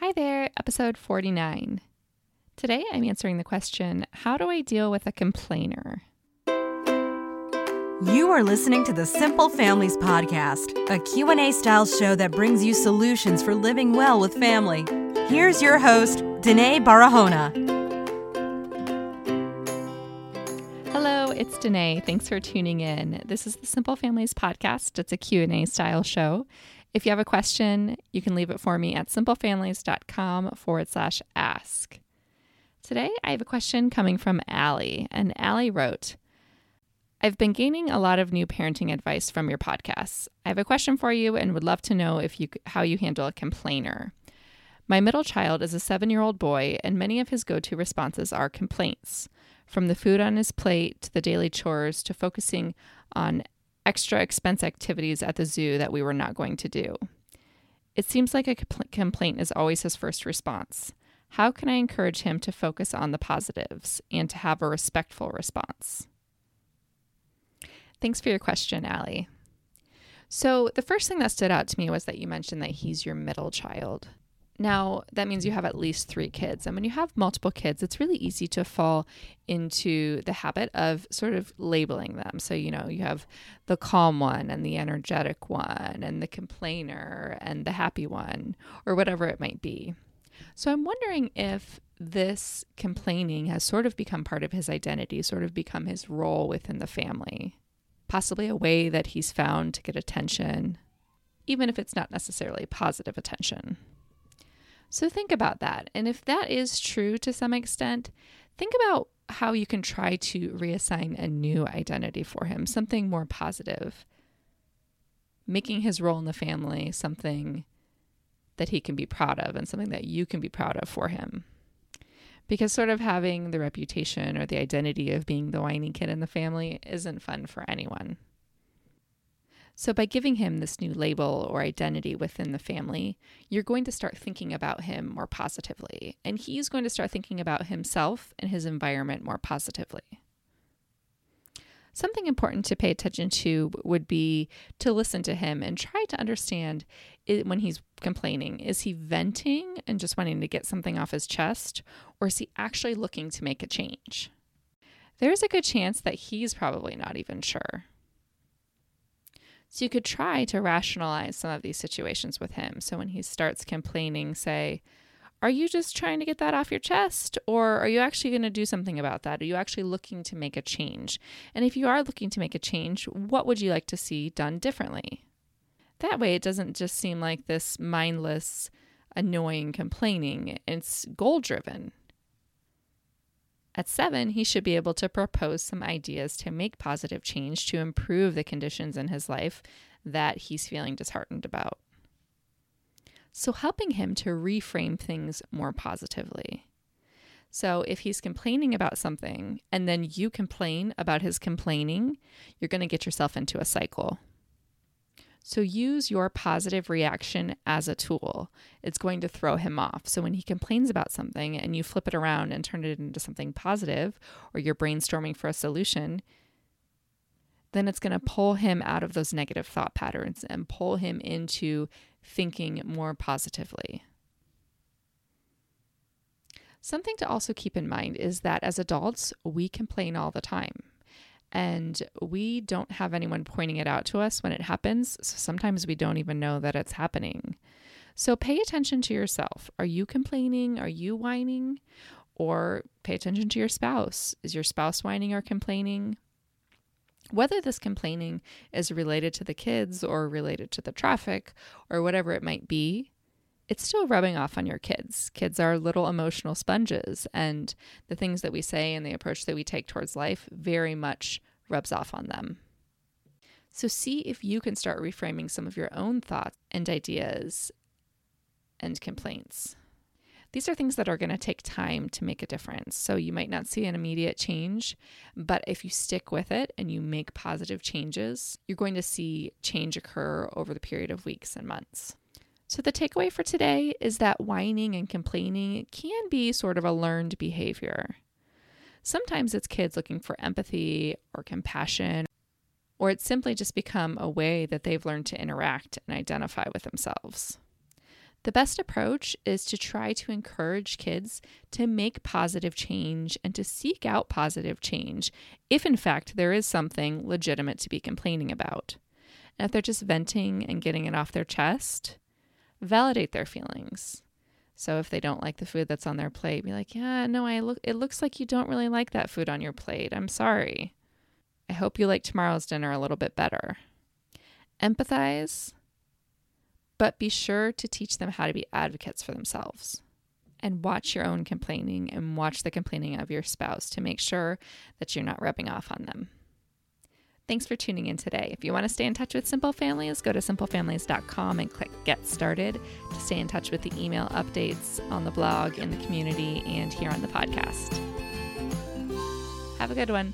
Hi there, episode 49. Today I'm answering the question, how do I deal with a complainer? You are listening to the Simple Families Podcast, a Q&A style show that brings you solutions for living well with family. Here's your host, Danae Barahona. Hello, it's Danae. Thanks for tuning in. This is the Simple Families Podcast. It's a Q&A style show. If you have a question, you can leave it for me at simplefamilies.com/ask. Today, I have a question coming from Allie, and Allie wrote, I've been gaining a lot of new parenting advice from your podcasts. I have a question for you and would love to know how you handle a complainer. My middle child is a 7-year-old boy, and many of his go-to responses are complaints, from the food on his plate to the daily chores to focusing on extra expense activities at the zoo that we were not going to do. It seems like a complaint is always his first response. How can I encourage him to focus on the positives and to have a respectful response? Thanks for your question, Allie. So the first thing that stood out to me was that you mentioned that he's your middle child. Now, that means you have at least 3 kids. And when you have multiple kids, it's really easy to fall into the habit of sort of labeling them. So, you have the calm one and the energetic one and the complainer and the happy one or whatever it might be. So I'm wondering if this complaining has sort of become part of his identity, sort of become his role within the family, possibly a way that he's found to get attention, even if it's not necessarily positive attention. So think about that. And if that is true to some extent, think about how you can try to reassign a new identity for him, something more positive, making his role in the family something that he can be proud of and something that you can be proud of for him. Because sort of having the reputation or the identity of being the whiny kid in the family isn't fun for anyone. So by giving him this new label or identity within the family, you're going to start thinking about him more positively, and he's going to start thinking about himself and his environment more positively. Something important to pay attention to would be to listen to him and try to understand when he's complaining. Is he venting and just wanting to get something off his chest, or is he actually looking to make a change? There's a good chance that he's probably not even sure. So you could try to rationalize some of these situations with him. So when he starts complaining, say, are you just trying to get that off your chest? Or are you actually going to do something about that? Are you actually looking to make a change? And if you are looking to make a change, what would you like to see done differently? That way, it doesn't just seem like this mindless, annoying complaining. It's goal-driven. At 7, he should be able to propose some ideas to make positive change to improve the conditions in his life that he's feeling disheartened about. So helping him to reframe things more positively. So if he's complaining about something and then you complain about his complaining, you're going to get yourself into a cycle. So use your positive reaction as a tool. It's going to throw him off. So when he complains about something and you flip it around and turn it into something positive, or you're brainstorming for a solution, then it's going to pull him out of those negative thought patterns and pull him into thinking more positively. Something to also keep in mind is that as adults, we complain all the time. And we don't have anyone pointing it out to us when it happens. So sometimes we don't even know that it's happening. So pay attention to yourself. Are you complaining? Are you whining? Or pay attention to your spouse. Is your spouse whining or complaining? Whether this complaining is related to the kids or related to the traffic or whatever it might be, it's still rubbing off on your kids. Kids are little emotional sponges, and the things that we say and the approach that we take towards life very much rubs off on them. So see if you can start reframing some of your own thoughts and ideas and complaints. These are things that are going to take time to make a difference. So you might not see an immediate change, but if you stick with it and you make positive changes, you're going to see change occur over the period of weeks and months. So the takeaway for today is that whining and complaining can be sort of a learned behavior. Sometimes it's kids looking for empathy or compassion, or it's simply just become a way that they've learned to interact and identify with themselves. The best approach is to try to encourage kids to make positive change and to seek out positive change if, in fact, there is something legitimate to be complaining about. And if they're just venting and getting it off their chest, validate their feelings. So if they don't like the food that's on their plate, be like, yeah, no, it looks like you don't really like that food on your plate. I'm sorry. I hope you like tomorrow's dinner a little bit better. Empathize, but be sure to teach them how to be advocates for themselves. And watch your own complaining and watch the complaining of your spouse to make sure that you're not rubbing off on them. Thanks for tuning in today. If you want to stay in touch with Simple Families, go to simplefamilies.com and click Get Started to stay in touch with the email updates on the blog, in the community, and here on the podcast. Have a good one.